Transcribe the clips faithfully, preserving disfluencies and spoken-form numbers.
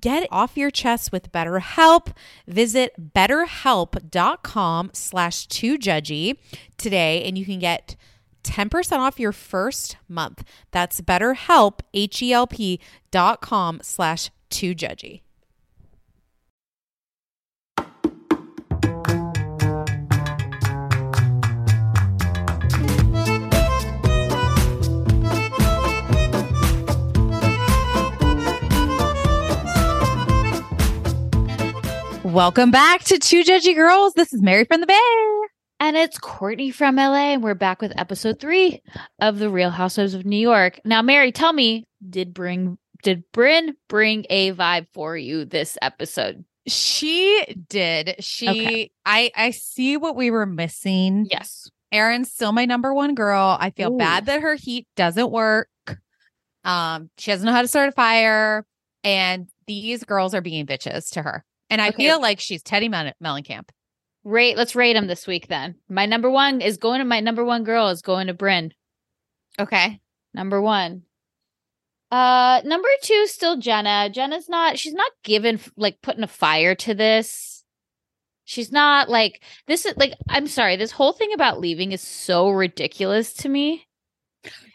Get it off your chest with BetterHelp. Visit betterhelp dot com slash two judgy today, and you can get ten percent off your first month. That's BetterHelp, H E L P dot com slash two judgy. Welcome back to Two Judgy Girls. This is Mary from the Bay. And it's Courtney from L A. And we're back with episode three of The Real Housewives of New York. Now, Mary, tell me, did bring did Brynn bring a vibe for you this episode? She did. She okay. I I see what we were missing. Yes. Erin's still my number one girl. I feel Ooh. bad that her heat doesn't work. Um, she doesn't know how to start a fire. And these girls are being bitches to her. And I okay. feel like she's Teddy Mellencamp. Rate. Let's rate him this week then. My number one is going to my number one girl is going to Brynn. Okay. Number one. Uh, number two, still Jenna. Jenna's not, she's not given like putting a fire to this. She's not like, this is like, I'm sorry. This whole thing about leaving is so ridiculous to me.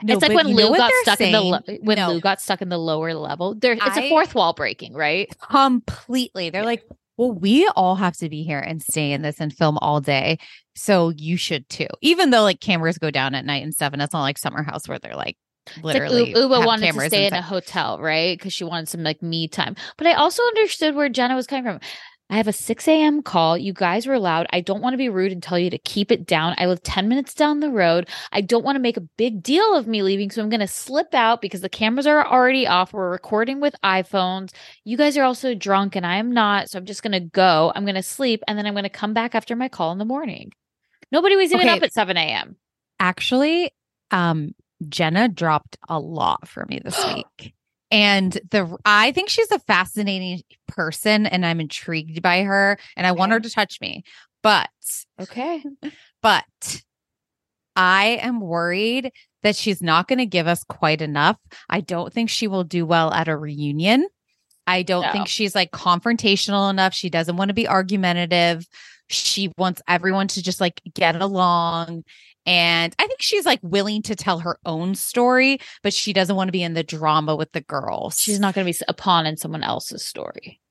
No, it's like when Lou got stuck saying? in the lo- when no. Lou got stuck in the lower level. There, it's I, a fourth wall breaking, right? Completely. They're yeah. like, well, we all have to be here and stay in this and film all day, so you should too. Even though like cameras go down at night and stuff, and it's not like Summer House where they're like literally. Like, Ubah wanted to stay in stuff. a hotel, right? Because she wanted some like me time. But I also understood where Jenna was coming from. I have a six a.m. call. You guys were loud. I don't want to be rude and tell you to keep it down. I live ten minutes down the road. I don't want to make a big deal of me leaving, so I'm going to slip out because the cameras are already off. We're recording with iPhones. You guys are also drunk, and I am not, so I'm just going to go. I'm going to sleep, and then I'm going to come back after my call in the morning. Nobody was even okay. up at seven a.m. Actually, um, Jenna dropped a lot for me this week. And the I think she's a fascinating person, and I'm intrigued by her, and I okay. want her to touch me. But okay, but I am worried that she's not going to give us quite enough. I don't think she will do well at a reunion. I don't no. think she's like confrontational enough. She doesn't want to be argumentative. She wants everyone to just like get along. And I think she's like willing to tell her own story, but she doesn't want to be in the drama with the girls. She's not going to be a pawn in someone else's story.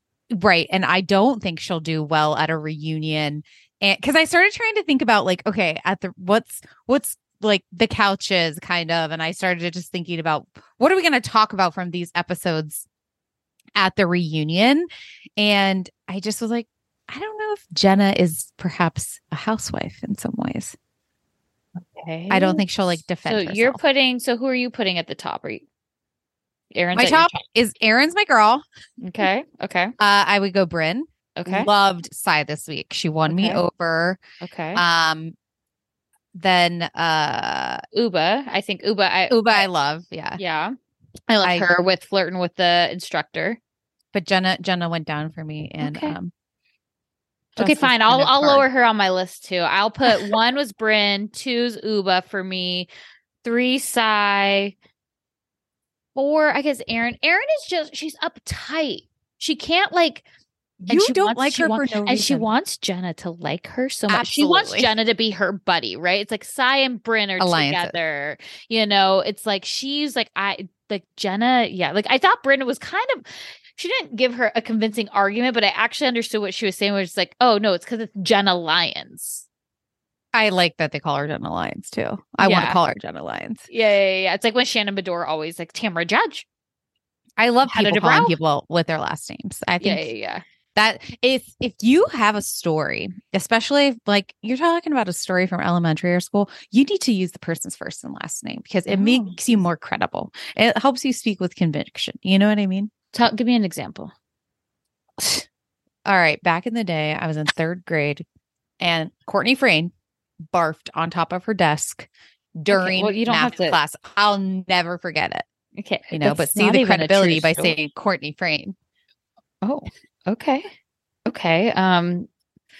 Right. And I don't think she'll do well at a reunion. And because I started trying to think about like, okay, at the what's what's like the couches kind of. And I started just thinking about what are we going to talk about from these episodes at the reunion? And I just was like, I don't know if Jenna is perhaps a housewife in some ways. Okay. I don't think she'll like defend. So herself. You're putting. So who are you putting at the top? Are you? Erin's my top, top is Erin's my girl. Okay. Okay. Uh, I would go Brynn. Okay. Loved Sai this week. She won okay. me over. Okay. Um. Then uh, Ubah. I think Ubah. I, Ubah. I love. Yeah. Yeah. I love I, her with flirting with the instructor. But Jenna, Jenna went down for me, and okay. um. Just okay, fine. I'll I'll hard. lower her on my list too. I'll put one was Brynn, two's Ubah for me, three Sai, four I guess Erin. Erin is just she's uptight. She can't like. You don't wants, like her wants, for no and reason. And she wants Jenna to like her so much. Absolutely. She wants Jenna to be her buddy, right? It's like Sai and Brynn are Alliances. together. You know, it's like she's like I like Jenna. Yeah, like I thought Brynn was kind of. She didn't give her a convincing argument, but I actually understood what she was saying. Which is like, oh no, it's because it's Jenna Lyons. I like that they call her Jenna Lyons too. I yeah. want to call her Jenna Lyons. Yeah, yeah, yeah. It's like when Shannon Beador always like Tamra Judge. I love How people calling people with their last names. I think yeah, yeah, yeah. that if if you have a story, especially if, like you're talking about a story from elementary or school, you need to use the person's first and last name because it oh. makes you more credible. It helps you speak with conviction. You know what I mean? Tell, give me an example. All right. Back in the day, I was in third grade and Courtney Frayne barfed on top of her desk during okay, well, you don't math have to... class. I'll never forget it. Okay. You know, That's but see the credibility by story. saying Courtney Frayne. Oh, okay. Okay. Um,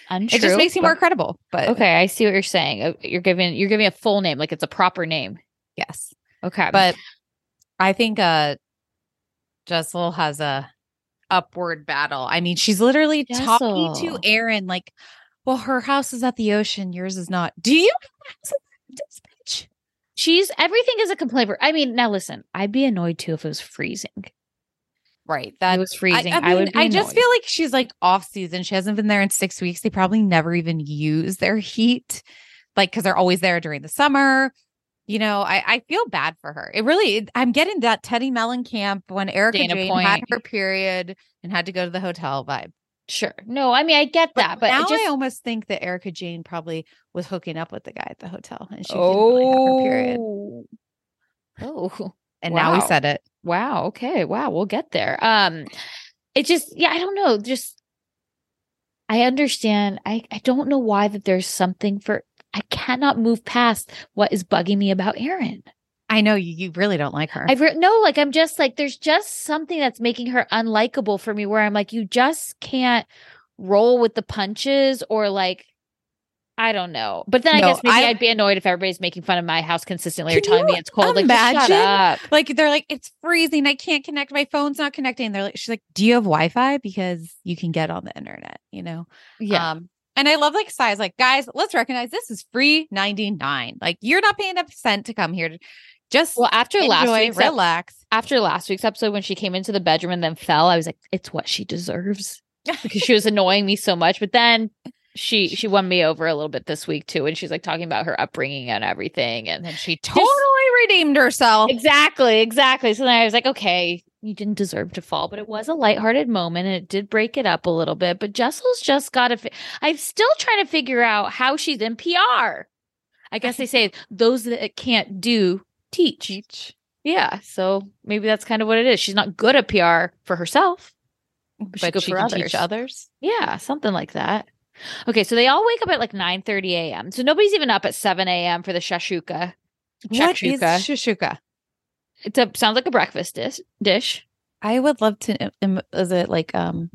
untrue, it just makes you but... more credible. But okay. I see what you're saying. You're giving, you're giving a full name. Like it's a proper name. Yes. Okay. But I think, uh, Jessel has a upward battle. I mean, she's literally Jessel. talking to Erin like, well, her house is at the ocean. Yours is not. Do you have this bitch? She's everything is a complaint. I mean, now listen, I'd be annoyed too if it was freezing. Right. That was freezing. I, I, mean, I would be I just annoyed. feel like she's like off season. She hasn't been there in six weeks. They probably never even use their heat. Like, because they're always there during the summer. You know, I, I feel bad for her. It really, it, I'm getting that Teddy Mellencamp when Erika Jayne had her period and had to go to the hotel vibe. Sure. No, I mean, I get but that. But now I, just, I almost think that Erika Jayne probably was hooking up with the guy at the hotel and she oh, didn't really have her period. Oh. And wow. now we said it. Wow. Okay. Wow. We'll get there. Um, It just, yeah, I don't know. Just, I understand. I, I don't know why that there's something for I cannot move past what is bugging me about Erin. I know you, you really don't like her. I've re- No, like I'm just like, there's just something that's making her unlikable for me where I'm like, you just can't roll with the punches or like, I don't know. But then no, I guess maybe I, I'd be annoyed if everybody's making fun of my house consistently or telling me it's cold. Imagine? Like, shut up. Like they're like, it's freezing. I can't connect. My phone's not connecting. They're like, she's like, do you have Wi-Fi? Because you can get on the internet, you know? Yeah. Um, And I love like size, like guys, let's recognize this is free ninety-nine. Like you're not paying a cent to come here to just well, after enjoy, last week's relax. Ep- after last week's episode, when she came into the bedroom and then fell, I was like, it's what she deserves because she was annoying me so much. But then she she won me over a little bit this week too. And she's like talking about her upbringing and everything. And then she totally just, redeemed herself. Exactly. Exactly. So then I was like, okay, you didn't deserve to fall, but it was a lighthearted moment and it did break it up a little bit. But Jessel's just got to, fi- I'm still trying to figure out how she's in P R. I guess they say those that can't do teach. teach. Yeah. So maybe that's kind of what it is. She's not good at P R for herself, but she's good she for can others. teach others. Yeah. Something like that. Okay. So they all wake up at like nine thirty a.m. So nobody's even up at seven a.m. for the Shakshuka. What is Shakshuka? It sounds like a breakfast dis- dish. I would love to. Um, is it like? Um,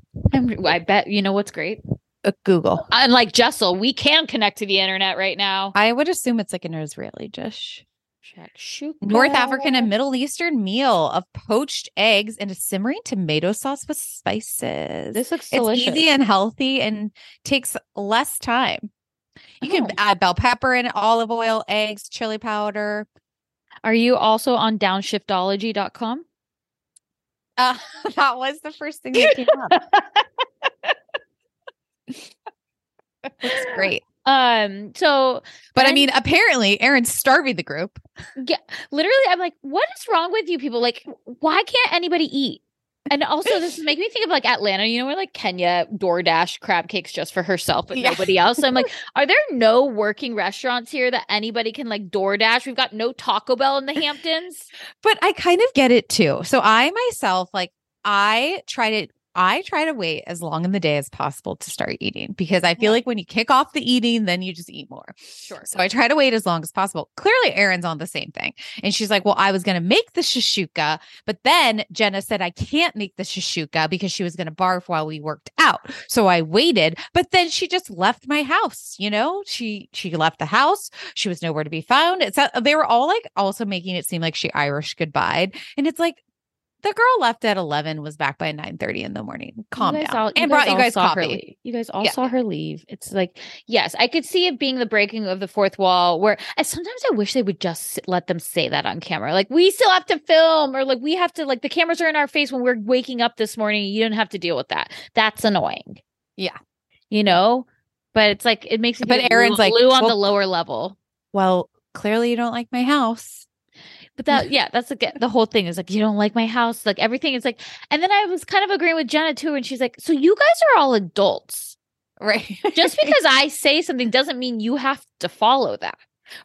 I bet you know what's great. Uh, Google. Unlike Jessel, we can connect to the internet right now. I would assume it's like an Israeli dish. Shakshuka. North African and Middle Eastern meal of poached eggs and a simmering tomato sauce with spices. This looks delicious. It's easy and healthy and takes less time. You oh. can add bell pepper in, olive oil, eggs, chili powder. Are you also on down shiftology dot com? Uh, that was the first thing that came up. That's great. Um, so, but I mean, apparently Erin's starving the group. Yeah, literally. I'm like, what is wrong with you people? Like, why can't anybody eat? And also, this is making me think of like Atlanta, you know, where like Kenya DoorDash crab cakes just for herself, but yeah. nobody else. I'm like, are there no working restaurants here that anybody can like DoorDash? We've got no Taco Bell in the Hamptons. But I kind of get it too. So I myself, like I try to, I try to wait as long in the day as possible to start eating because I feel yeah. like when you kick off the eating, then you just eat more. Sure. So I try to wait as long as possible. Clearly, Erin's on the same thing. And she's like, well, I was going to make the shakshuka, but then Jenna said I can't make the shakshuka because she was going to barf while we worked out. So I waited, but then she just left my house. You know, she, she left the house. She was nowhere to be found. It's, they were all like also making it seem like she Irish goodbye. And it's like, the girl left at eleven, was back by nine thirty in the morning. Calm down. All, and brought you guys coffee. You guys all yeah. saw her leave. It's like, yes, I could see it being the breaking of the fourth wall where I, sometimes I wish they would just let them say that on camera. Like, we still have to film, or like, we have to, like, the cameras are in our face when we're waking up this morning. You don't have to deal with that. That's annoying. Yeah. You know? But it's like, it makes me but Erin's like, blue on well, the lower level. Well, clearly you don't like my house. But that, yeah, that's the, the whole thing is like, you don't like my house. Like everything is like, and then I was kind of agreeing with Jenna too. And she's like, so you guys are all adults, right? Just because I say something doesn't mean you have to follow that.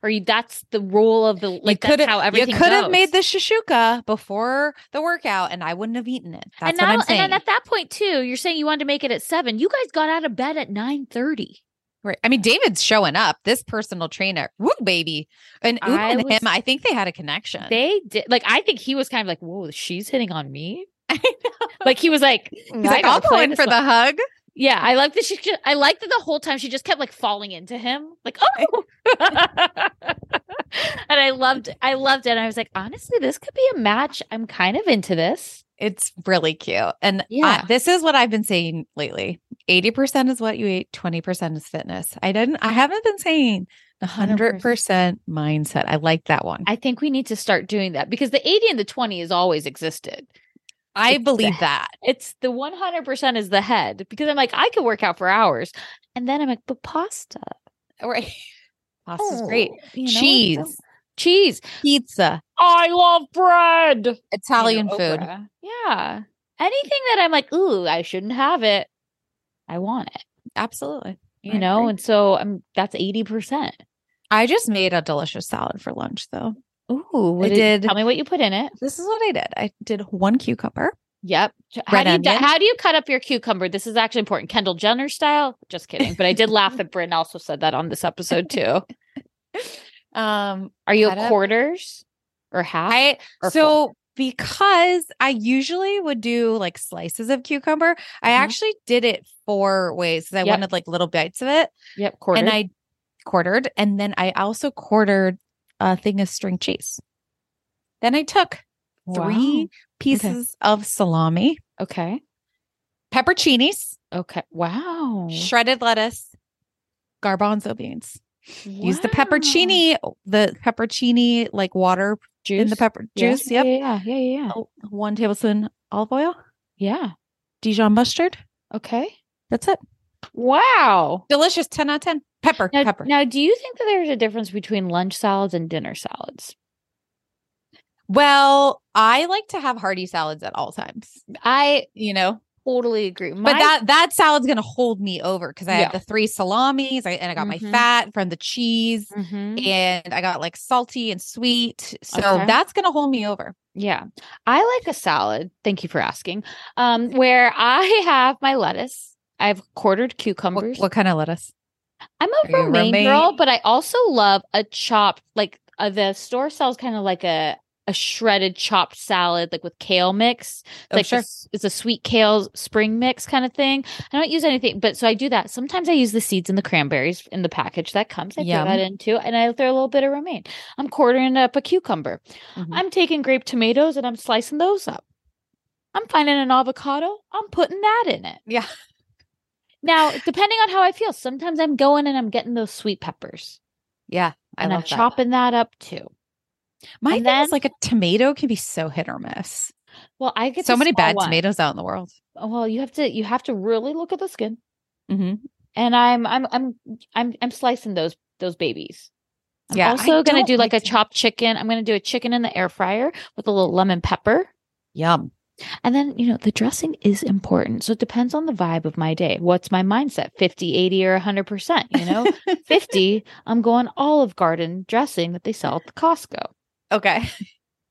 Or you, that's the rule of the, like, that's how everything goes. You could have made the shakshuka before the workout and I wouldn't have eaten it. That's and now, what I'm saying. And then at that point too, you're saying you wanted to make it at seven. You guys got out of bed at nine thirty. Right. I mean, David's showing up. This personal trainer, woo, baby. And Ubah I and was, him, I think they had a connection. They did. Like, I think he was kind of like, whoa, she's hitting on me. I know. Like, he was like, He's like I'll go in for one. the hug. Yeah. I like that. She just, I like that the whole time she just kept like falling into him. Like, oh. And I loved, I loved it. And I was like, honestly, this could be a match. I'm kind of into this. It's really cute. And yeah. I, this is what I've been saying lately. eighty percent is what you eat. twenty percent is fitness. I didn't, I haven't been saying one hundred percent mindset. I like that one. I think we need to start doing that because the eighty and the twenty has always existed. I it's believe the, that. It's the one hundred percent is the head because I'm like, I could work out for hours. And then I'm like, but pasta. Right. Pasta's oh, great. You know, cheese. So- Cheese. Pizza. I love bread. Italian you know, food. Okra. Yeah. Anything that I'm like, ooh, I shouldn't have it. I want it. Absolutely. You I know? Agree. And so I'm, that's eighty percent. I just made a delicious salad for lunch though. Ooh. What I did, did. Tell me what you put in it. This is what I did. I did one cucumber. Yep. How do, you di- how do you cut up your cucumber? This is actually important. Kendall Jenner style. Just kidding. But I did laugh that Brynn also said that on this episode too. Um, are you a quarters or half? I, or so full? Because I usually would do like slices of cucumber. I mm-hmm. actually did it four ways because I yep. wanted like little bites of it. Yep. Quartered. And I quartered. And then I also quartered a thing of string cheese. Then I took three wow. pieces okay. of salami. Okay. Pepperoncinis. Okay. Wow. Shredded lettuce, garbanzo beans. Use wow. the pepperoncini, the pepperoncini like water juice in the pepper yeah. juice. Yep. Yeah, yeah, yeah, yeah. Oh, one tablespoon olive oil. Yeah. Dijon mustard. Okay. That's it. Wow. Delicious. ten out of ten. Pepper, now, pepper. Now, do you think that there's a difference between lunch salads and dinner salads? Well, I like to have hearty salads at all times. I, you know. Totally agree. My- but that that salad's going to hold me over because I yeah. had the three salamis I, and I got mm-hmm. my fat from the cheese mm-hmm. and I got like salty and sweet. So okay. that's going to hold me over. Yeah. I like a salad. Thank you for asking. Um, where I have my lettuce. I've quartered cucumbers. What, what kind of lettuce? I'm a romaine, romaine girl, but I also love a chopped, like uh, the store sells kind of like a a shredded chopped salad, like with kale mix. It's oh, like sure. a, it's a sweet kale spring mix kind of thing. I don't use anything, but so I do that. Sometimes I use the seeds and the cranberries in the package that comes. I Yum. throw that in too. And I throw a little bit of romaine. I'm quartering up a cucumber. Mm-hmm. I'm taking grape tomatoes and I'm slicing those up. I'm finding an avocado. I'm putting that in it. Yeah. Now, depending on how I feel, sometimes I'm going and I'm getting those sweet peppers. Yeah. I and love I'm that. chopping that up too. My and thing then, is like a tomato can be so hit or miss. Well, I get so many bad one. tomatoes out in the world. Well, you have to you have to really look at the skin. Mm-hmm. And I'm I'm I'm I'm I'm slicing those those babies. I'm yeah, also I gonna do like, like a chopped chicken. I'm gonna do a chicken in the air fryer with a little lemon pepper. Yum. And then, you know, the dressing is important. So it depends on the vibe of my day. What's my mindset? fifty, eighty, or one hundred percent, you know? fifty, I'm going Olive Garden dressing that they sell at the Costco. Okay.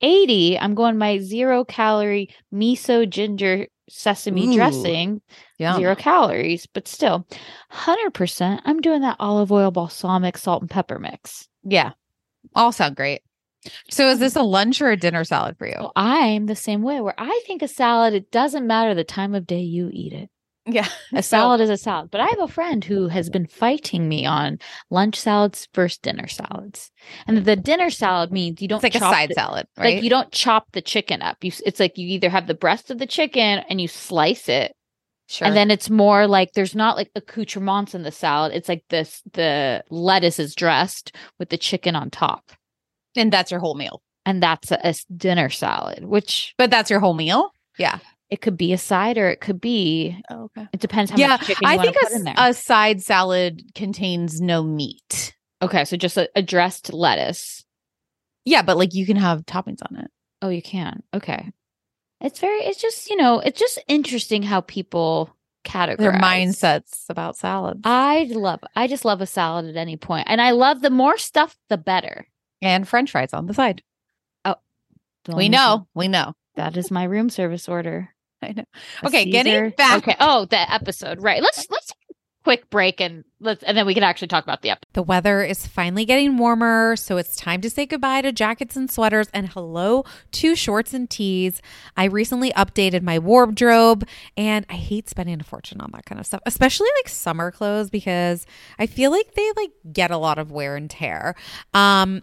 eighty, I'm going my zero-calorie miso ginger sesame Ooh, dressing. Yum. Zero calories, but still. one hundred percent, I'm doing that olive oil, balsamic, salt, and pepper mix. Yeah. All sound great. So is this a lunch or a dinner salad for you? Well, I'm the same way where I think a salad, it doesn't matter the time of day you eat it. Yeah. A salad is a salad. But I have a friend who has been fighting me on lunch salads versus dinner salads. And the dinner salad means you don't it's like chop a side the, salad, right? Like you don't chop the chicken up. You, it's like you either have the breast of the chicken and you slice it. Sure. And then it's more like there's not like accoutrements in the salad. It's like this the lettuce is dressed with the chicken on top. And that's your whole meal. And that's a, a dinner salad, which... But that's your whole meal? Yeah. It could be a side or it could be... Oh, okay. It depends how yeah, much chicken you I want think to put a, in there. A side salad contains no meat. Okay, so just a, a dressed lettuce. Yeah, but like you can have toppings on it. Oh, you can. Okay. It's very... It's just, you know, it's just interesting how people... categorize. Their mindsets about salads. I love... I just love a salad at any point. And I love the more stuff, the better. And French fries on the side. Oh, we know. Thing. We know. That is my room service order. I know. A okay, Caesar. Getting back. Okay. Oh, the episode. Right. Let's let's quick break and let's and then we can actually talk about the episode. The weather is finally getting warmer, so it's time to say goodbye to jackets and sweaters and hello to shorts and tees. I recently updated my wardrobe and I hate spending a fortune on that kind of stuff, especially like summer clothes because I feel like they like get a lot of wear and tear. Um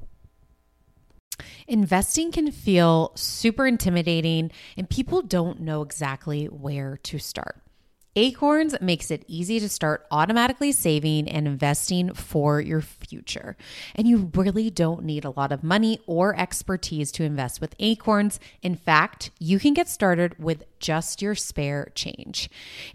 Investing can feel super intimidating and people don't know exactly where to start. Acorns makes it easy to start automatically saving and investing for your future. And you really don't need a lot of money or expertise to invest with Acorns. In fact, you can get started with just your spare change.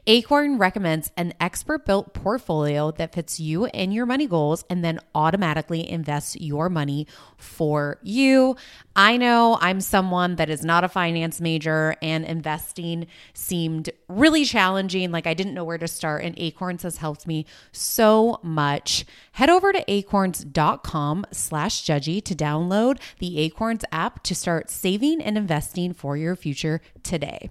Acorn recommends an expert-built portfolio that fits you and your money goals and then automatically invests your money for you. I know I'm someone that is not a finance major and investing seemed really challenging. Like I didn't know where to start, and Acorns has helped me so much. Head over to acorns.com slash judgy to download the Acorns app to start saving and investing for your future today.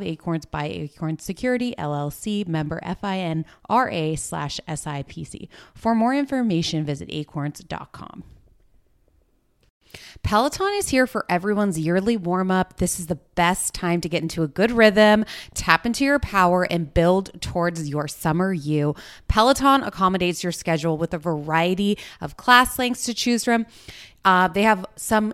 Acorns by Acorns Security L L C, member FINRA slash SIPC. For more information, visit acorns dot com. Peloton is here for everyone's yearly warm-up. This is the best time to get into a good rhythm, tap into your power, and build towards your summer you. Peloton accommodates your schedule with a variety of class lengths to choose from. Uh, they have some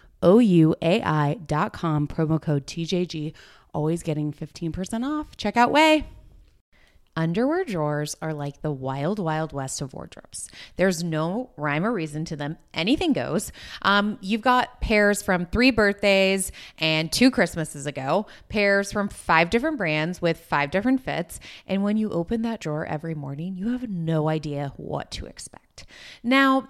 O U A I dot com, promo code T J G. Always getting fifteen percent off. Check out O U A I. Underwear drawers are like the wild, wild west of wardrobes. There's no rhyme or reason to them. Anything goes. Um, you've got pairs from three birthdays and two Christmases ago, pairs from five different brands with five different fits. And when you open that drawer every morning, you have no idea what to expect. Now,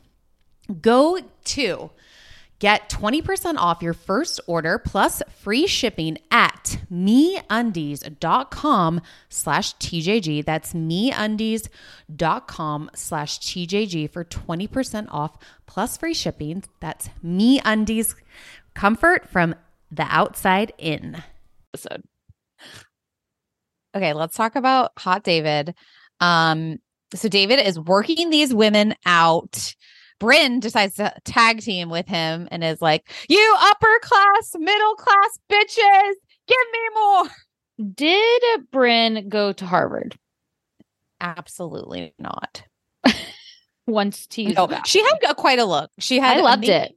Go to get twenty percent off your first order plus free shipping at MeUndies.com slash TJG. That's MeUndies.com slash TJG for twenty percent off plus free shipping. That's MeUndies, comfort from the outside in. Okay, let's talk about hot David. Um, so David is working these women out. Brynn decides to tag team with him and is like, you upper class, middle class bitches, give me more. Did Brynn go to Harvard? Absolutely not. Once teased. No, she had a, quite a look. She had. I loved amazing, it.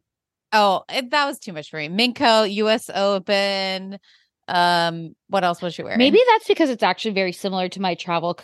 Oh, it, that was too much for me. Minko, U S Open. Um, what else was she wearing? Maybe that's because it's actually very similar to my travel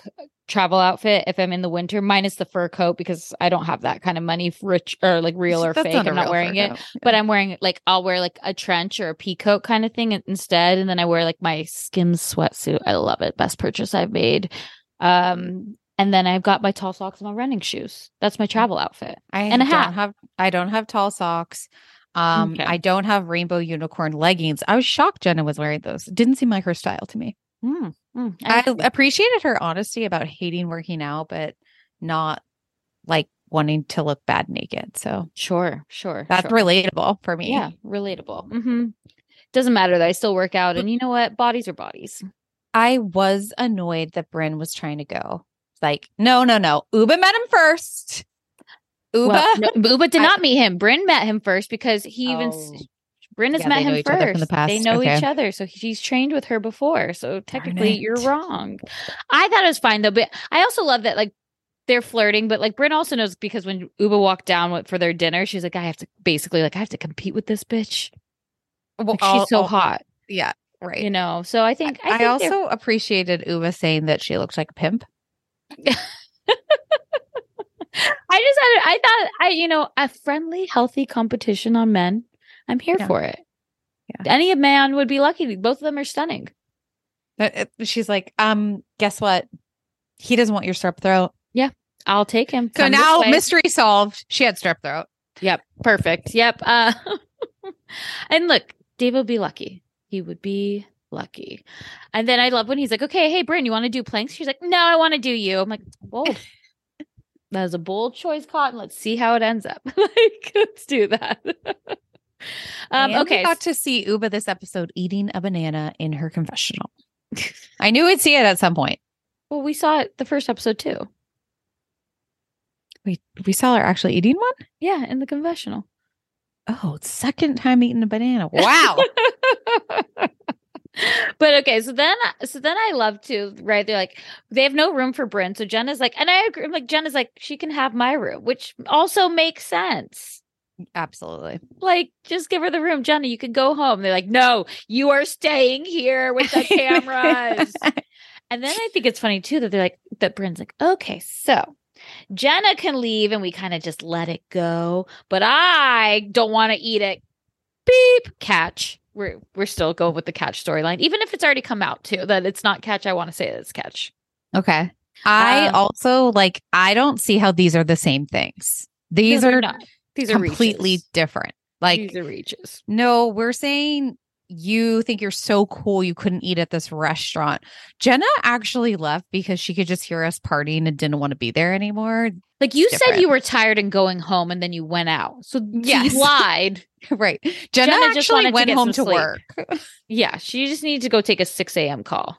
travel outfit if I'm in the winter, minus the fur coat, because I don't have that kind of money, rich or like real or that's fake. Not I'm not wearing it, yeah. But I'm wearing like I'll wear like a trench or a pea coat kind of thing instead, and then I wear like my Skims sweatsuit. I love it. Best purchase I've made. Um, and then I've got my tall socks and my running shoes. That's my travel outfit. I and a hat. Don't have I don't have tall socks. Um, okay. I don't have rainbow unicorn leggings. I was shocked Jenna was wearing those. It didn't seem like her style to me. Mm, mm, I, I appreciated her honesty about hating working out, but not like wanting to look bad naked. So sure, sure. That's sure. relatable for me. Yeah, relatable. Mm-hmm. Doesn't matter that I still work out. And you know what? Bodies are bodies. I was annoyed that Brynn was trying to go. Like, no, no, no. Ubah met him first. Ubah? Well, no, Ubah did not I, meet him. Brynn met him first because he even oh. Brynn has yeah, met him first. In the past. They know okay. each other. So he's trained with her before. So technically you're wrong. I thought it was fine though. But I also love that like they're flirting, but like Brynn also knows because when Ubah walked down for their dinner, she's like, I have to basically like, I have to compete with this bitch. Well, like, I'll, she's so I'll, hot. Yeah. Right. You know? So I think I, I, think I also appreciated Ubah saying that she looks like a pimp. I just had, I thought, I, you know, a friendly, healthy competition on men. I'm here yeah. for it. Yeah. Any man would be lucky. Both of them are stunning. But she's like, um, guess what? He doesn't want your strep throat. Yeah. I'll take him. So Come now mystery solved. She had strep throat. Yep. Perfect. Yep. Uh, and look, Dave will be lucky. He would be lucky. And then I love when he's like, okay, hey, Brynn, you want to do planks? She's like, no, I want to do you. I'm like, bold. That was a bold choice, Cotton. Let's see how it ends up. Like, let's do that. um, okay. We got to see Ubah this episode eating a banana in her confessional. I knew we'd see it at some point. Well, we saw it the first episode too. We we saw her actually eating one? Yeah, in the confessional. Oh, second time eating a banana. Wow. But okay, so then, so then I love to, right? They're like, they have no room for Brynn. So Jenna's like, and I agree. I'm like, Jenna's like, she can have my room, which also makes sense. Absolutely. Like, just give her the room, Jenna. You can go home. They're like, no, you are staying here with the cameras. And then I think it's funny too that they're like, that Brynn's like, okay, so Jenna can leave, and we kind of just let it go. But I don't want to eat it. Beep. Catch. We're we're still going with the catch storyline, even if it's already come out too that it's not catch. I want to say it's catch. Okay. I um, also like. I don't see how these are the same things. These, these are, are not. These are completely reaches. Different. Like these are reaches. No, we're saying you think you're so cool you couldn't eat at this restaurant. Jenna actually left because she could just hear us partying and didn't want to be there anymore. Like you different. Said you were tired and going home and then you went out. So yes. You lied. Right. Jenna, Jenna actually just went to home to sleep. Work. Yeah. She just needed to go take a six a.m. call.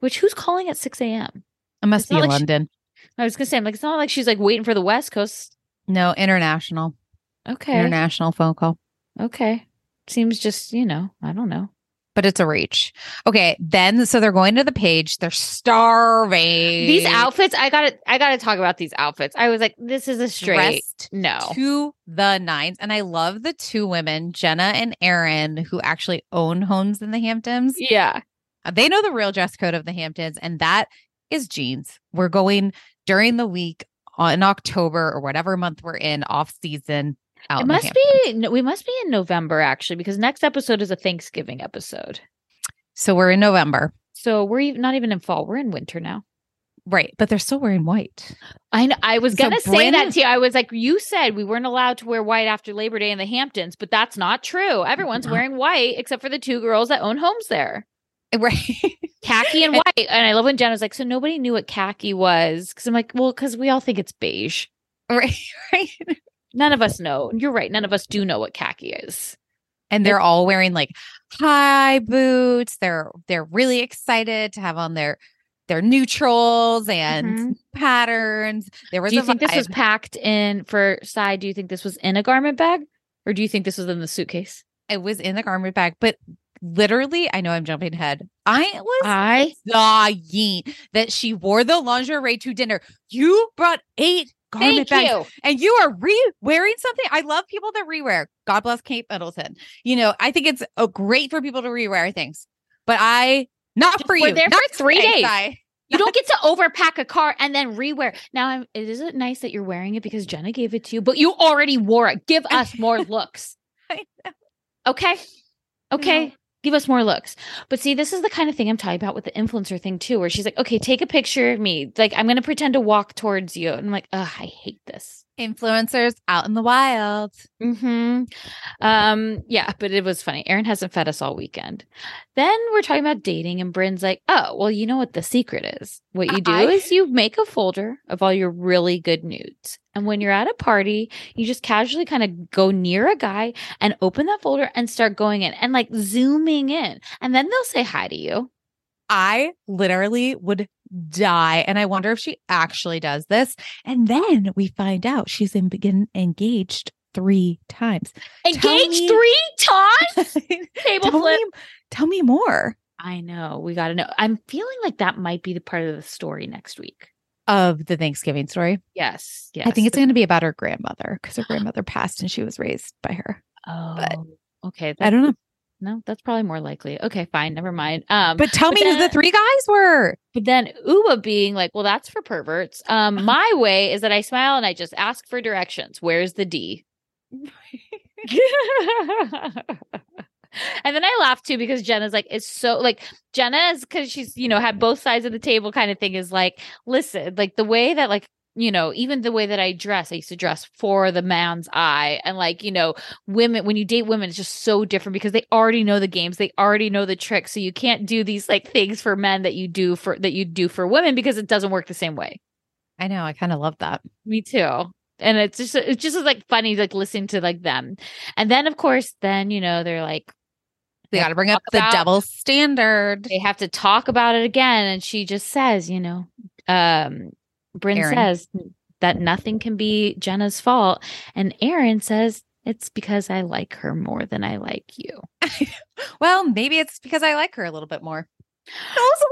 Which who's calling at six a.m.? It must it's be in like London. She, I was going to say, I'm like, it's not like she's like waiting for the West Coast. No, international. Okay. International phone call. Okay. Seems just, you know, I don't know. But it's a reach. Okay. Then, so they're going to the page. They're starving. These outfits, I got to I got to talk about these outfits. I was like, this is a straight Dressed no. to the nines. And I love the two women, Jenna and Erin, who actually own homes in the Hamptons. Yeah. They know the real dress code of the Hamptons. And that is jeans. We're going during the week in October or whatever month we're in, off season. It must be, we must be in November actually, because next episode is a Thanksgiving episode. So we're in November. So we're not even in fall. We're in winter now. Right. But they're still wearing white. I know. I was going to so say Brynn- that to you. I was like, you said we weren't allowed to wear white after Labor Day in the Hamptons, but that's not true. Everyone's no. wearing white except for the two girls that own homes there. Right. Khaki and white. And I love when Jenna's like, so nobody knew what khaki was. Cause I'm like, well, cause we all think it's beige. Right. Right. None of us know. You're right. None of us do know what khaki is. And they're all wearing like high boots. They're they're really excited to have on their their neutrals and mm-hmm. patterns. There was. Do you a think vibe. This was packed in for Sai? Do you think this was in a garment bag, or do you think this was in the suitcase? It was in the garment bag, but literally, I know I'm jumping ahead. I was I dying that she wore the lingerie to dinner. You brought eight garment Thank bags. You. And you are re wearing something. I love people that rewear. God bless Kate Middleton. You know, I think it's oh, great for people to rewear things, but I not for We're you. There not for three days. I, You don't get to overpack a car and then rewear. Now, I'm, is it nice that you're wearing it because Jenna gave it to you, but you already wore it. Give us more looks. Okay. Okay. Yeah. Give us more looks. But see, this is the kind of thing I'm talking about with the influencer thing too, where she's like, okay, take a picture of me. Like, I'm going to pretend to walk towards you. And I'm like, ugh, I hate this. Influencers out in the wild. Mm-hmm. Um, yeah, but it was funny. Erin hasn't fed us all weekend. Then we're talking about dating, and Brynn's like, oh, well, you know what the secret is. What you do I- is you make a folder of all your really good nudes. And when you're at a party, you just casually kind of go near a guy and open that folder and start going in and like zooming in. And then they'll say hi to you. I literally would die. And I wonder if she actually does this. And then we find out she's in, been engaged three times. Engaged me, three times? Table tell flip. Me, tell me more. I know. We got to know. I'm feeling like that might be the part of the story next week. Of the Thanksgiving story? Yes. Yes. I think it's going to be about her grandmother because her grandmother passed and she was raised by her. Oh, but okay. That's, I don't know. No, that's probably more likely. Okay, fine. Never mind. Um, but tell but me then, who the three guys were. But then Ubah being like, well, that's for perverts. Um, my way is that I smile and I just ask for directions. Where's the D? And then I laugh too, because Jenna's like, it's so like Jenna's because she's, you know, had both sides of the table kind of thing is like, listen, like the way that like, you know, even the way that I dress, I used to dress for the man's eye. And like, you know, women, when you date women, it's just so different because they already know the games. They already know the tricks. So you can't do these like things for men that you do for that you do for women because it doesn't work the same way. I know. I kind of love that. Me too. And it's just it's just like funny, like listening to like them. And then, of course, then, you know, they're like. They got to bring up the about, double standard. They have to talk about it again. And she just says, you know, um, Brynn Erin. says that nothing can be Jenna's fault. And Erin says, it's because I like her more than I like you. Well, maybe it's because I like her a little bit more. Also,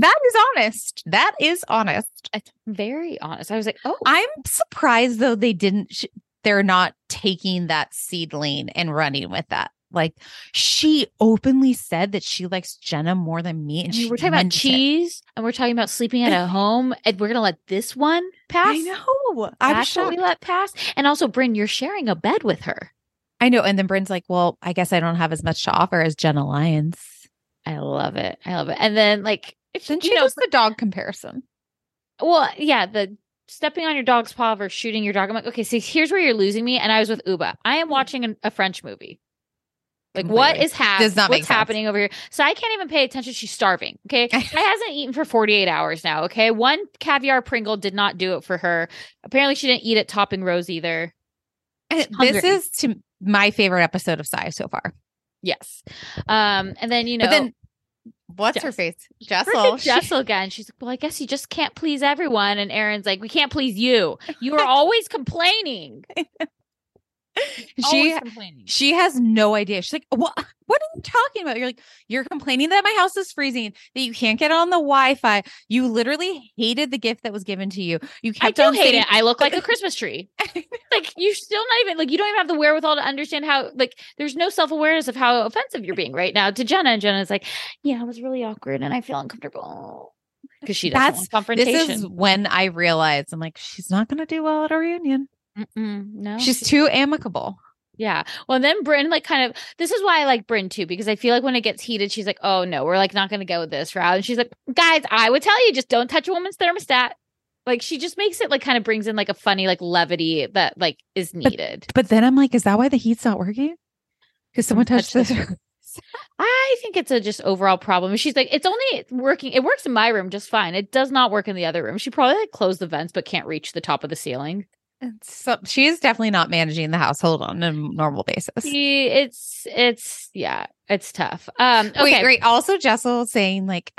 that is honest. That is honest. It's very honest. I was like, oh, I'm surprised, though, they didn't. Sh- they're not taking that seedling and running with that. Like, she openly said that she likes Jenna more than me. And I mean, she we're talking about cheese it. and we're talking about sleeping at a home. And we're going to let this one pass. I know. I'm sure we let pass. And also, Brynn, you're sharing a bed with her. I know. And then Brynn's like, well, I guess I don't have as much to offer as Jenna Lyons. I love it. I love it. And then, like, then she does the dog comparison. Well, yeah, the stepping on your dog's paw versus shooting your dog. I'm like, okay, see, here's where you're losing me. And I was with Ubah. I am watching an, a French movie. Like, completely. What is hap- Does not what's make sense. happening over here? So I can't even pay attention. She's starving. Okay. I hasn't eaten for forty-eight hours now. Okay. One caviar Pringle did not do it for her. Apparently she didn't eat at Topping Rose either. This is to my favorite episode of Sai so far. Yes. Um, and then, you know, but then what's Jess- her face? Jessel. Jessel again. She's like, well, I guess you just can't please everyone. And Erin's like, we can't please you. You are always complaining. She she has no idea. She's like, what? What are you talking about? You're like, you're complaining that my house is freezing, that you can't get on the Wi-Fi. You literally hated the gift that was given to you. You kept I do on hate saying, it. I look like a Christmas tree. Like, you're still not even like you don't even have the wherewithal to understand how like there's no self-awareness of how offensive you're being right now to Jenna. And Jenna's like, yeah, it was really awkward and I feel uncomfortable. Because she doesn't That's, want confrontation. This is when I realized I'm like, she's not going to do well at our reunion. Mm-mm, no, she's too amicable. Yeah. Well, then Brynn, like, kind of, this is why I like Brynn too, because I feel like when it gets heated, she's like, oh no, we're like not going to go this route. And she's like, guys, I would tell you, just don't touch a woman's thermostat. Like, she just makes it like kind of brings in like a funny, like levity that like is needed. But, but then I'm like, is that why the heat's not working? Because someone touched touch the I think it's a just overall problem. She's like, it's only working. It works in my room just fine. It does not work in the other room. She probably like closed the vents, but can't reach the top of the ceiling. So she is definitely not managing the household on a normal basis. She, it's it's yeah, it's tough. Um, okay, wait, wait. Also, Jessel saying like,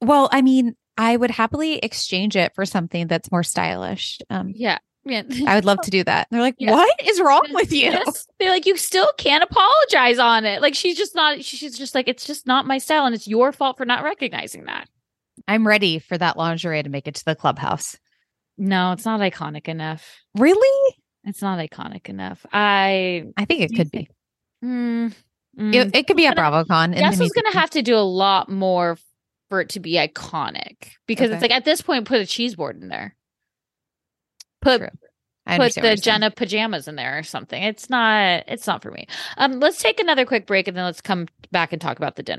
well, I mean, I would happily exchange it for something that's more stylish. Um, yeah, yeah. I would love to do that. And they're like, yes. What is wrong with you? Yes. They're like, you still can't apologize on it. Like, she's just not. She's just like, it's just not my style, and it's your fault for not recognizing that. I'm ready for that lingerie to make it to the clubhouse. No, it's not iconic enough. Really? It's not iconic enough. I I think it could be. Mm, mm. It, it could be at BravoCon. Jessel's going to have to do a lot more for it to be iconic, because okay. it's like at this point, put a cheese board in there. Put put the Jenna pajamas in there or something. It's not. It's not for me. Um, let's take another quick break and then let's come back and talk about the dinner.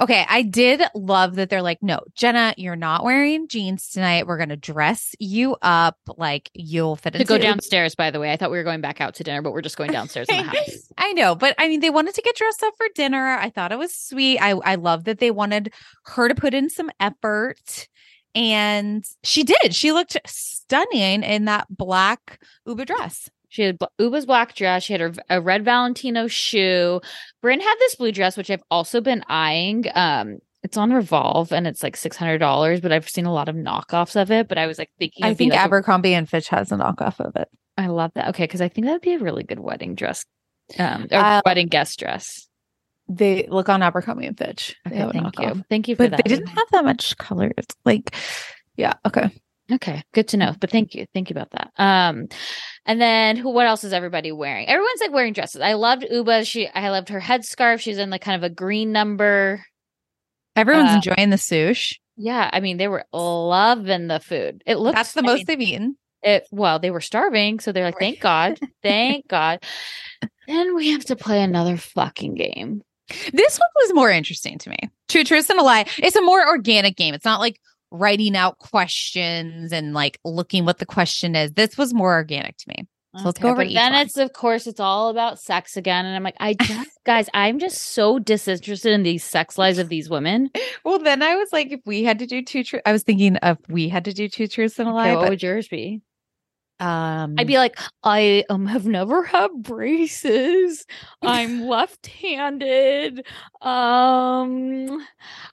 Okay, I did love that they're like, no, Jenna, you're not wearing jeans tonight. We're going to dress you up like you'll fit into it. To go downstairs, by the way. I thought we were going back out to dinner, but we're just going downstairs in the house. I know, but I mean, they wanted to get dressed up for dinner. I thought it was sweet. I, I love that they wanted her to put in some effort. And she did. She looked stunning in that black Ubah dress. She had Ubah's black dress. She had her, a red Valentino shoe. Brynn had this blue dress, which I've also been eyeing. Um, it's on Revolve and it's like six hundred dollars, but I've seen a lot of knockoffs of it. But I was like thinking, I think Abercrombie and Fitch has a knockoff of it. I love that. Okay, because I think that'd be a really good wedding dress, um, or uh, wedding guest dress. They look on Abercrombie and Fitch. Okay, they have thank a knockoff. You. Thank you for but that. They didn't have that much color. It's like, yeah, okay. Okay, good to know. But thank you. Thank you about that. Um, and then who? What else is everybody wearing? Everyone's like wearing dresses. I loved Ubah. She, I loved her headscarf. She's in like kind of a green number. Everyone's uh, enjoying the sush. Yeah, I mean, they were loving the food. It looks that's the I most mean, they've eaten. It well, they were starving, so they're like, thank God, thank God. Then we have to play another fucking game. This one was more interesting to me. True, truth, and a lie. It's a more organic game. It's not like writing out questions and like looking what the question is. This was more organic to me. So okay, let's go over but each then one. It's, of course, it's all about sex again. And I'm like, I just, guys, I'm just so disinterested in these sex lives of these women. Well, then I was like, if we had to do two truths, I was thinking of we had to do two truths and a lie. Okay, what but- would yours be? Um, I'd be like, I um, have never had braces. I'm left-handed. Um,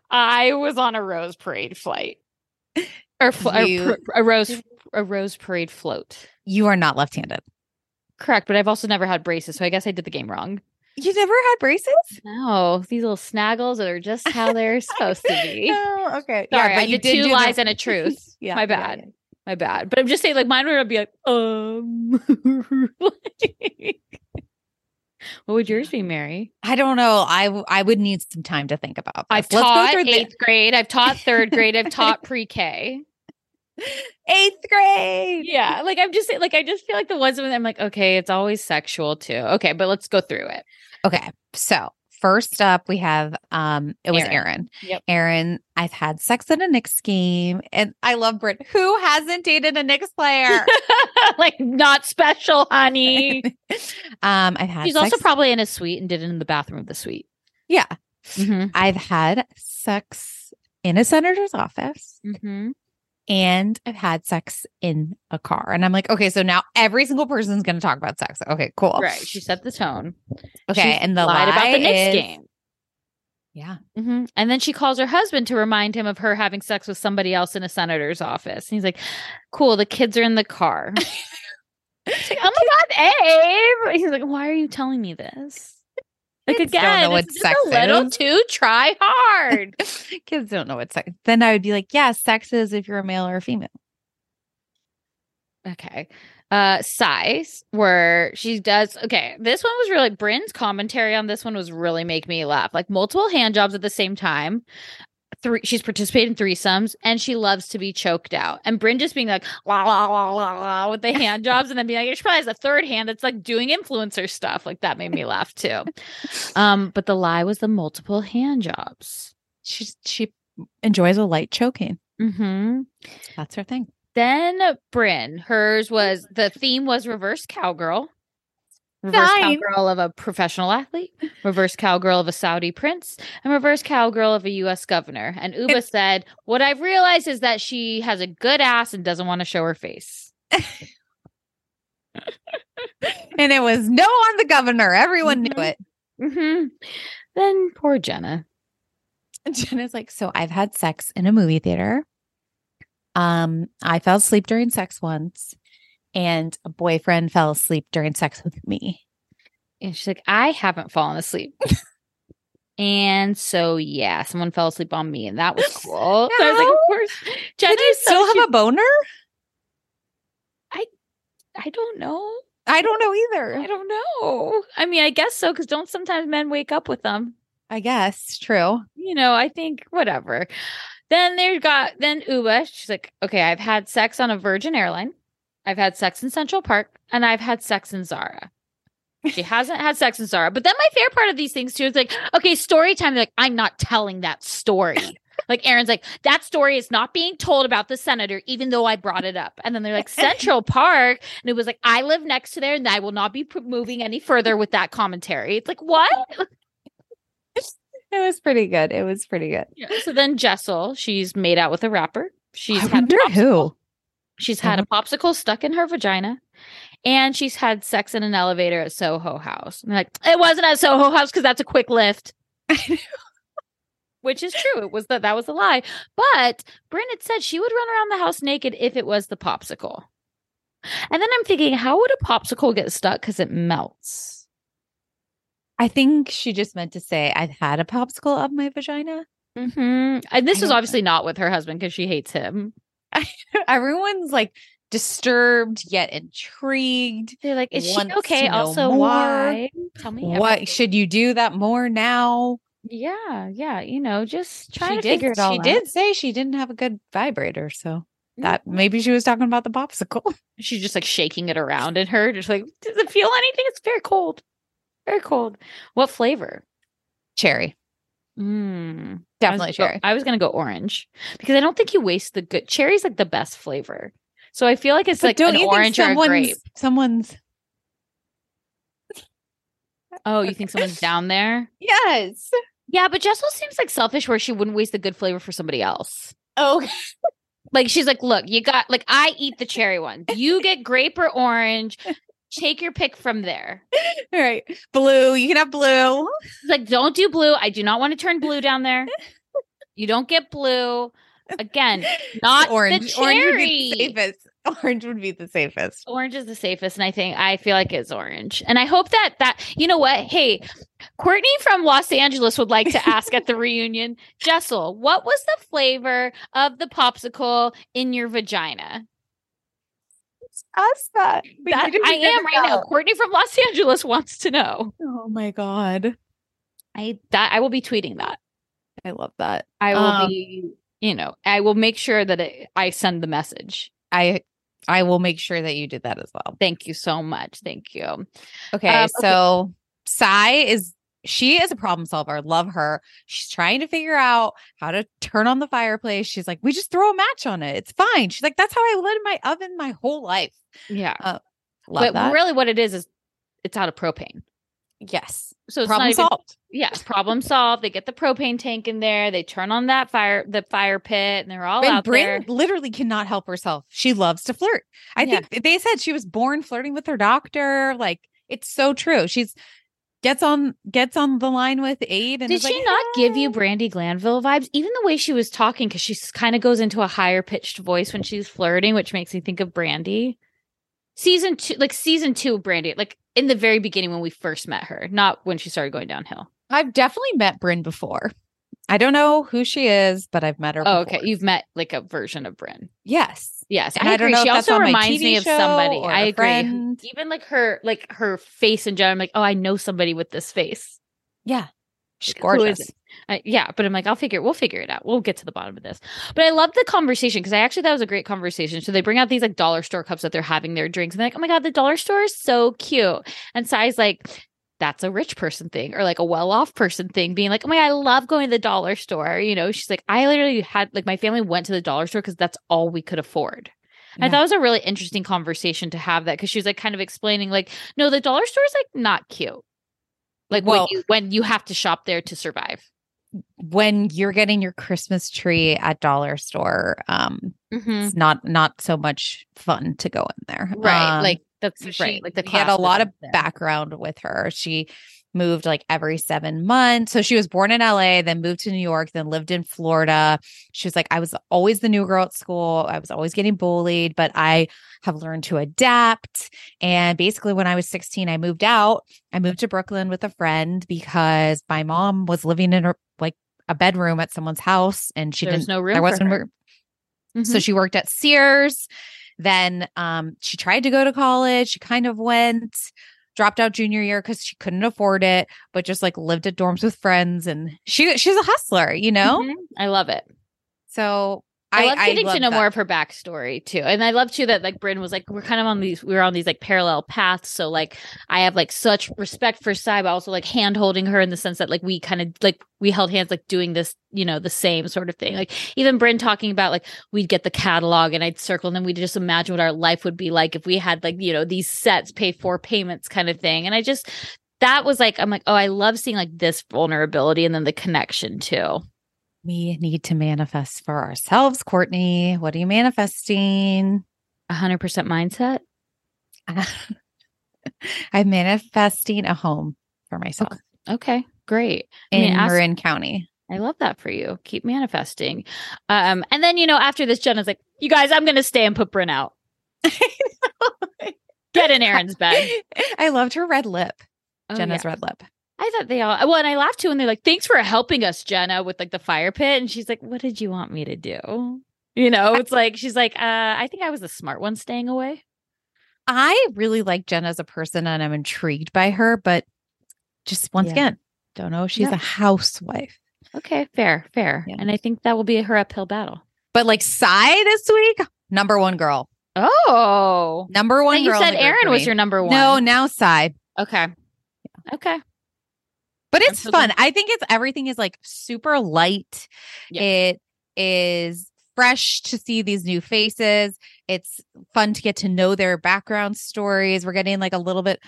I was on a Rose Parade flight. Or fl- you, a, a rose a rose parade float. You are not left-handed. Correct, but I've also never had braces, so I guess I did the game wrong. You never had braces? No, these little snaggles are just how they're supposed to be. Oh, okay. Sorry, yeah, but I you did two did lies the- and a truth. Yeah, my bad. Yeah, yeah. My bad. But I'm just saying, like, mine would be like, um, like, what would yours be, Mary? I don't know. I, w- I would need some time to think about this. I've Let's taught go eighth the- grade. I've taught third grade. I've taught pre-K. Eighth grade. Yeah. Like, I'm just like, I just feel like the ones when I'm like, okay, it's always sexual too. Okay. But let's go through it. Okay. So first up, we have, um, it was Erin. Erin, yep. Erin, I've had sex at a Knicks game. And I love Brynn. Who hasn't dated a Knicks player? Like, not special, honey. um, I've had She's sex- also probably in a suite and did it in the bathroom of the suite. Yeah. Mm-hmm. I've had sex in a senator's office. Mm-hmm. And I've had sex in a car. And I'm like, okay, so now every single person's going to talk about sex. Okay, cool. Right. She set the tone. Okay. She's and the lied lie about the Knicks is... game. Yeah. Mm-hmm. And then she calls her husband to remind him of her having sex with somebody else in a senator's office. And he's like, cool, the kids are in the car. She's like, oh my God, Abe. He's like, why are you telling me this? Like, kids again, don't know what sex a little is. Too try hard. Kids don't know what sex. Then I would be like, yeah, sex is if you're a male or a female. Okay. Uh, Sai, where she does. Okay, this one was really Brynn's commentary on this one was really make me laugh. Like multiple hand jobs at the same time. Three. She's participated in threesomes and she loves to be choked out. And Brynn just being like la la la la la with the hand jobs, and then being like, she probably has a third hand. It's like doing influencer stuff. Like that made me laugh too. Um, but the lie was the multiple hand jobs. She she enjoys a light choking. Mm-hmm. That's her thing. Then Brynn, hers was the theme was reverse cowgirl. reverse Fine. cowgirl of a professional athlete, reverse cowgirl of a Saudi prince, and reverse cowgirl of a U S governor. And Ubah it's- said, what I've realized is that she has a good ass and doesn't want to show her face. And it was no on the governor. Everyone mm-hmm. knew it. Mm-hmm. Then poor Jenna. Jenna's like, so I've had sex in a movie theater. Um, I fell asleep during sex once, and a boyfriend fell asleep during sex with me. And she's like, I haven't fallen asleep. And so, yeah, someone fell asleep on me, and that was cool. So I was like, of course. Jenna, did you still have she- a boner? I, I don't know. I don't know either. I don't know. I mean, I guess so, because don't sometimes men wake up with them? I guess. True. You know, I think whatever. Then they got, then Ubah, she's like, okay, I've had sex on a Virgin airline. I've had sex in Central Park, and I've had sex in Zara. She hasn't had sex in Zara. But then my favorite part of these things too is like, okay, story time. They're like, I'm not telling that story. Like Erin's like, that story is not being told about the senator, even though I brought it up. And then they're like, Central Park. And it was like, I live next to there, and I will not be p- moving any further with that commentary. It's like, what? It was pretty good. It was pretty good. Yeah. So then Jessel, she's made out with a rapper. She's I had wonder a who. She's had a popsicle stuck in her vagina, and she's had sex in an elevator at Soho House. And like, it wasn't at Soho House because that's a quick lift. Which is true. It was that that was a lie. But Brynn had said she would run around the house naked if it was the popsicle. And then I'm thinking, how would a popsicle get stuck? Because it melts. I think she just meant to say, I've had a popsicle up my vagina. Mm-hmm. And this was obviously know. not with her husband because she hates him. Everyone's like disturbed yet intrigued. They're like, is she okay? Also, why? Tell me what everything. Should you do that more now? Yeah, yeah. You know, just try she to did, figure it all she out. She did say she didn't have a good vibrator, so that maybe she was talking about the popsicle. She's just like shaking it around in her, just like, does it feel anything? It's very cold. Very cold. What flavor? Cherry. Mm, definitely I cherry. Go, I was gonna go orange because I don't think you waste the good cherry's like the best flavor. So I feel like it's but like don't an you orange think or a grape. Someone's. Oh, you think someone's down there? Yes. Yeah, but Jessel seems like selfish where she wouldn't waste the good flavor for somebody else. Oh. Like she's like, look, you got like I eat the cherry one. You get grape or orange. Take your pick from there. All right. Blue. You can have blue. It's like, don't do blue. I do not want to turn blue down there. You don't get blue. Again, not orange. The orange would be the safest. Orange would be the safest. Orange is the safest. And I think I feel like it's orange. And I hope that that, you know what? Hey, Courtney from Los Angeles would like to ask at the reunion, Jessel, what was the flavor of the popsicle in your vagina? Ask that. that I am right know. now. Courtney from Los Angeles wants to know. Oh my god, I that I will be tweeting that. I love that. I will um, be, you know, I will make sure that it, I send the message. I I will make sure that you did that as well. Thank you so much. Thank you. Okay, um, so okay. Sai is she is a problem solver. Love her. She's trying to figure out how to turn on the fireplace. She's like, we just throw a match on it. It's fine. She's like, that's how I lit my oven my whole life. Yeah. Uh, love but that. Really what it is, is it's out of propane. Yes. So it's problem solved. Even, yes. Problem solved. They get the propane tank in there. They turn on that fire, the fire pit, and they're all and out Brynn there. Literally cannot help herself. She loves to flirt. I yeah. think they said she was born flirting with her doctor. Like, it's so true. She's, Gets on gets on the line with Abe. And Did she like, not hey. give you Brandy Glanville vibes? Even the way she was talking, because she kind of goes into a higher pitched voice when she's flirting, which makes me think of Brandy. Season two, like season two of Brandy, like in the very beginning when we first met her, not when she started going downhill. I've definitely met Brynn before. I don't know who she is, but I've met her before. Oh, okay. You've met like a version of Brynn. Yes. Yes. And I, I don't know. She if that's also on reminds me of somebody. I agree. Friend. Even like her, like her face in general. I'm like, oh, I know somebody with this face. Yeah. She's like, gorgeous. I, yeah. But I'm like, I'll figure it. We'll figure it out. We'll get to the bottom of this. But I love the conversation because I actually thought it was a great conversation. So they bring out these like dollar store cups that they're having their drinks. And they're like, oh my God, the dollar store is so cute. And Sai's like, that's a rich person thing or like a well-off person thing being like, oh my, I love going to the dollar store. You know, she's like, I literally had like my family went to the dollar store because that's all we could afford. Yeah. I thought it was a really interesting conversation to have that, because she was like kind of explaining like, no, the dollar store is like not cute. Like well, when, you, when you have to shop there to survive. When you're getting your Christmas tree at dollar store, um, mm-hmm. it's not not so much fun to go in there. Right. Um, like that's so right. She, like the class had a lot of there. Background with her. She moved like every seven months. So she was born in L A, then moved to New York, then lived in Florida. She was like, I was always the new girl at school. I was always getting bullied, but I have learned to adapt. And basically when I was sixteen, I moved out. I moved to Brooklyn with a friend because my mom was living in her, like a bedroom at someone's house, and she there didn't, was no room there wasn't room. Mm-hmm. So she worked at Sears. Then um, she tried to go to college. She kind of went, dropped out junior year because she couldn't afford it, but just like lived at dorms with friends. And she she's a hustler, you know? Mm-hmm. I love it. So I, I love getting I love to know that. More of her backstory too. And I love too that like Brynn was like, we're kind of on these, we were on these like parallel paths. So like I have like such respect for Sai, but also like hand holding her in the sense that like we kind of like we held hands like doing this, you know, the same sort of thing. Like even Brynn talking about like we'd get the catalog and I'd circle and then we'd just imagine what our life would be like if we had like, you know, these sets, pay four payments kind of thing. And I just, that was like, I'm like, oh, I love seeing like this vulnerability and then the connection too. We need to manifest for ourselves, Courtney. What are you manifesting? one hundred percent mindset. Uh, I'm manifesting a home for myself. Okay, okay, great. In I mean, Marin ask- County. I love that for you. Keep manifesting. Um, and then, you know, after this, Jenna's like, you guys, I'm going to stay and put Brynn out. Get in Erin's bed. I loved her red lip. Oh, Jenna's yeah. red lip. I thought they all, well, and I laughed too, and they're like, thanks for helping us, Jenna, with like the fire pit. And she's like, what did you want me to do? You know, it's like, she's like, uh, I think I was the smart one staying away. I really like Jenna as a person and I'm intrigued by her, but just once yeah. again, don't know if she's no. a housewife. Okay, fair, fair. Yeah. And I think that will be her uphill battle. But like Sai this week, number one girl. Oh. Number one and girl. You said Erin was your number one. No, now Sai. Okay. Yeah. Okay. But it's fun. I think it's everything is like super light. Yeah. It is fresh to see these new faces. It's fun to get to know their background stories. We're getting like a little bit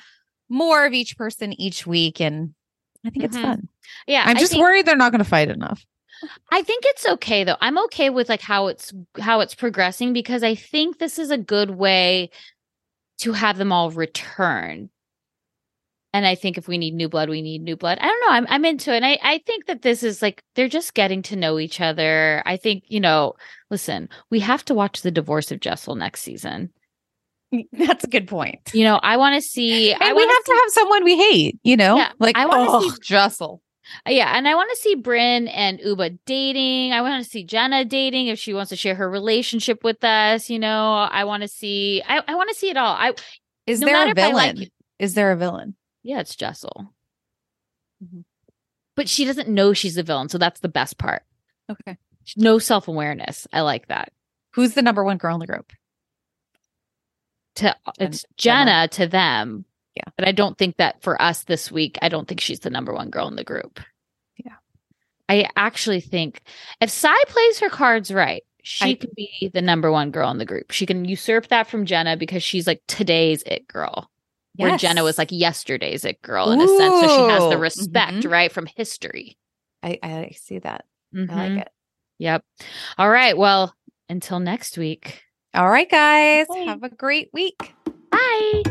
more of each person each week. And I think mm-hmm. it's fun. Yeah. I'm just think- worried they're not going to fight enough. I think it's okay though. I'm okay with like how it's how it's progressing, because I think this is a good way to have them all return. And I think if we need new blood, we need new blood. I don't know. I'm I'm into it. And I, I think that this is like, they're just getting to know each other. I think, you know, listen, we have to watch the divorce of Jessel next season. That's a good point. You know, I want to see. And I we have see, to have someone we hate, you know, yeah, like, I oh, see, Jessel. Yeah. And I want to see Brynn and Ubah dating. I want to see Jenna dating if she wants to share her relationship with us. You know, I want to see, I, I want to see it all. I Is no there a villain? Like it, is there a villain? Yeah, it's Jessel. Mm-hmm. But she doesn't know she's the villain. So that's the best part. Okay. No self-awareness. I like that. Who's the number one girl in the group? To It's Jenna, Jenna to them. Yeah. But I don't think that for us this week, I don't think she's the number one girl in the group. Yeah. I actually think if Sai plays her cards right, she I, can be the number one girl in the group. She can usurp that from Jenna because she's like today's it girl. Yes. Where Jenna was like yesterday's it girl in Ooh. A sense. So she has the respect, mm-hmm. right, from history. I, I see that. Mm-hmm. I like it. Yep. All right. Well, until next week. All right, guys. Bye. Have a great week. Bye.